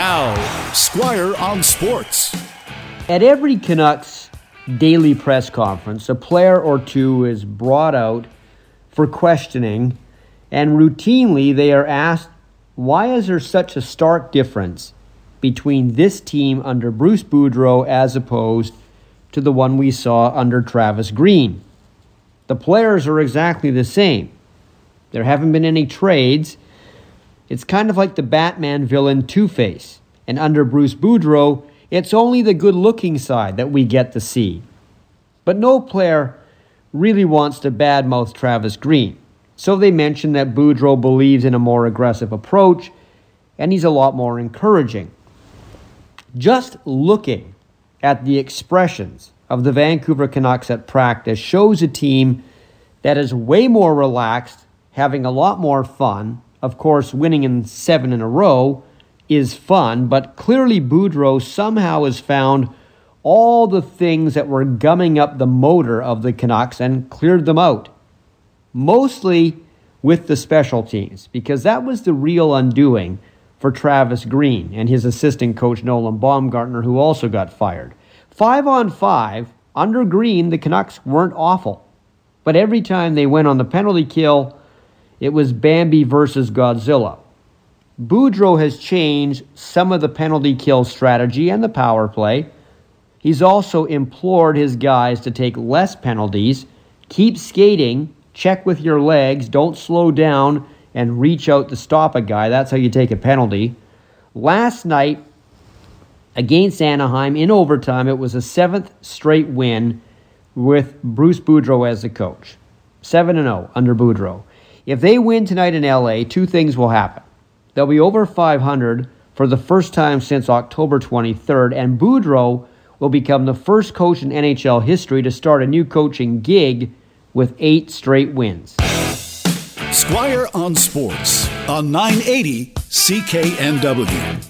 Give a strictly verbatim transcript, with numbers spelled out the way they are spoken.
Now, Squire on Sports. At every Canucks daily press conference, a player or two is brought out for questioning, and routinely they are asked, why is there such a stark difference between this team under Bruce Boudreau as opposed to the one we saw under Travis Green? The players are exactly the same. There haven't been any trades. It's kind of like the Batman villain Two-Face. And under Bruce Boudreau, it's only the good-looking side that we get to see. But no player really wants to badmouth Travis Green. So they mention that Boudreau believes in a more aggressive approach, and he's a lot more encouraging. Just looking at the expressions of the Vancouver Canucks at practice shows a team that is way more relaxed, having a lot more fun. Of course, winning in seven in a row is fun, but clearly Boudreau somehow has found all the things that were gumming up the motor of the Canucks and cleared them out, mostly with the special teams, because that was the real undoing for Travis Green and his assistant coach Nolan Baumgartner, who also got fired. Five on five, under Green, the Canucks weren't awful. But every time they went on the penalty kill, it was Bambi versus Godzilla. Boudreau has changed some of the penalty kill strategy and the power play. He's also implored his guys to take less penalties, keep skating, check with your legs, don't slow down, and reach out to stop a guy. That's how you take a penalty. Last night, against Anaheim, in overtime, it was a seventh straight win with Bruce Boudreau as the coach. seven and oh under Boudreau. If they win tonight in L A, two things will happen. They'll be over five hundred for the first time since October twenty-third, and Boudreau will become the first coach in N H L history to start a new coaching gig with eight straight wins. Squire on Sports on nine eighty C K N W.